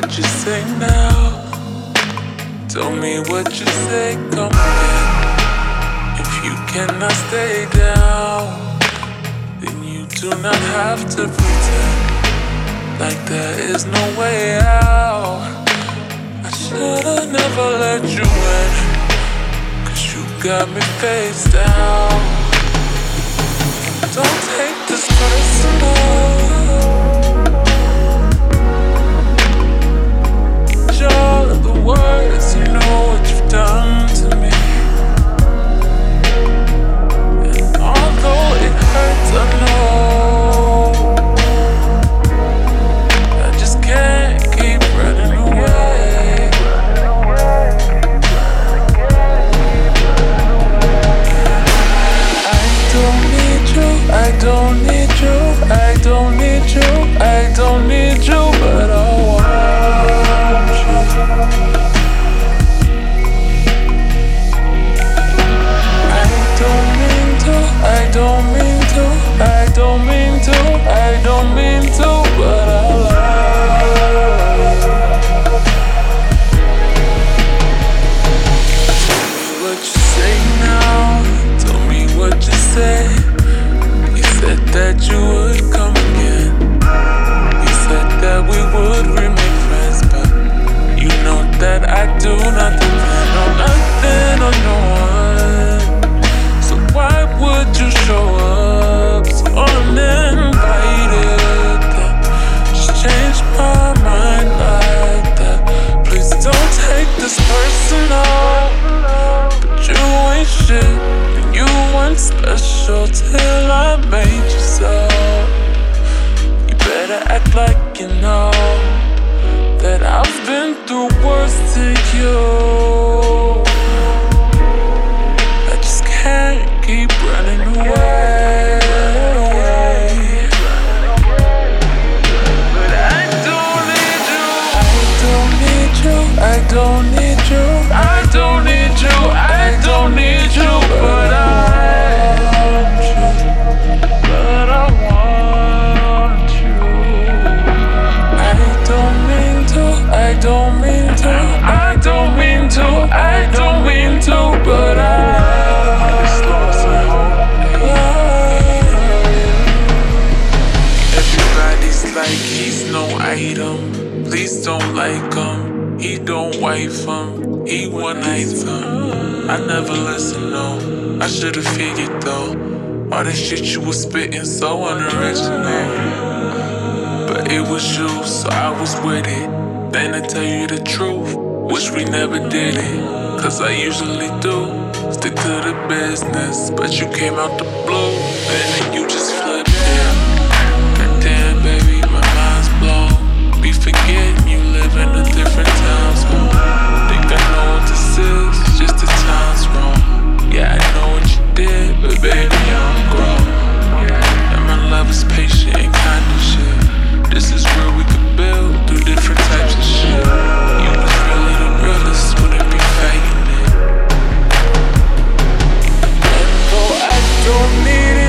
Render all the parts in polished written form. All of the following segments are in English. what you say now. Tell me what you say, come in. If you cannot stay down, then you do not have to pretend like there is no way out. I should've never let you in, 'cause you got me face down. Don't take this personal. All of the words, you know what you've done to me. And although it hurts, I know I just can't keep running away. I don't need you, I don't need you, I don't need you, I don't need you, but I want. I don't mean to, I don't mean to, I don't mean to, but I love. Tell me what you say now, tell me what you say. You said that you would come again. You said that we would remain friends, but you know that I do not depend on nothing or no one. Why would you show up so uninvited? Just change my mind like that. Please don't take this personal, but you ain't shit, and you weren't special till I made you so. You better act like you know that I've been through worse to you. I just can't keep running away. But I don't need you, I don't need you, I don't need you, I don't need you, I don't need you, but I want you, but I want you. I don't mean to, I don't mean to, I don't mean to, I don't mean to, but I. Item. Please don't like him, he don't wife him, he one nights him. I never listened, no, I should've figured though. All that shit you was spitting so unoriginal, but it was you, so I was with it. Then I tell you the truth, wish we never did it, 'cause I usually do, stick to the business. But you came out the blue, and then you just flipped it. Goddamn baby, we forget you live in a different time zone. Think I know what this is, just the time's wrong. Yeah, I know what you did, but baby, I'm grown. And my love is patient and kind of shit. This is where we could build through different types of shit. You was really the realest, wouldn't be faking it. And though I don't need it,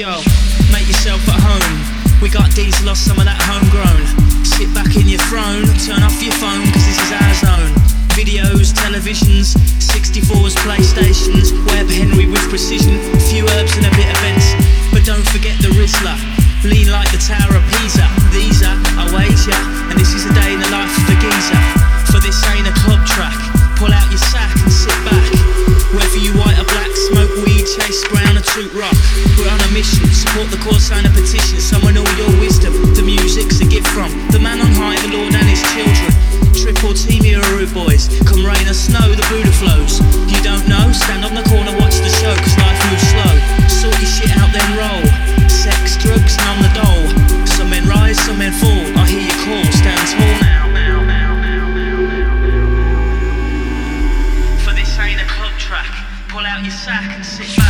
Yo, make yourself at home. We got D's lost some of that homegrown. Sit back in your throne, turn off your phone, cause this is our zone. Videos, televisions, 64s, Playstations, Web Henry with precision, a few herbs and a bit of Benson. But don't forget the Rizzler, lean like the Tower of Pisa. These are our ways, yeah, and this is a day in the life of a geezer. For this ain't a club track, pull out your sack and sit back. Whether you white or black, smoke weed, chase brown or toot rock, we're on a mission, support the cause, sign a petition. Someone all your wisdom, the music's a gift from the man on high, the Lord and his children. Triple team here are rude boys, come rain or snow, the Buddha flows. You don't know, stand on the corner, watch the show, cause life moves slow. Sort your shit out then roll, sex, drugs and on the dole. Some men rise, some men fall, I hear your call, stand tall now. Pull out your sack and sit back.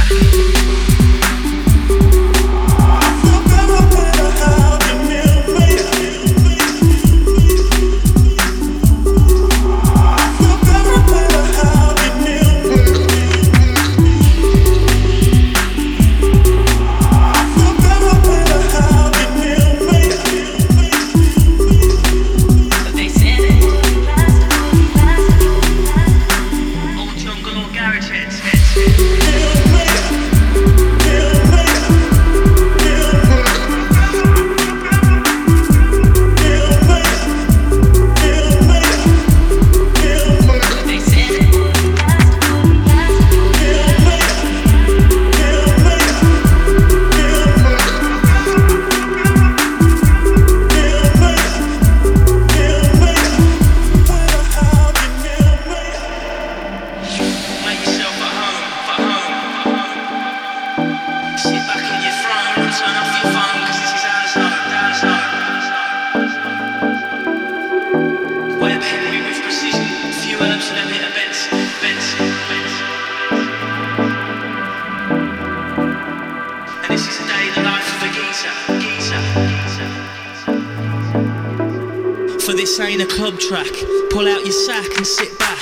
This ain't a club track, pull out your sack and sit back.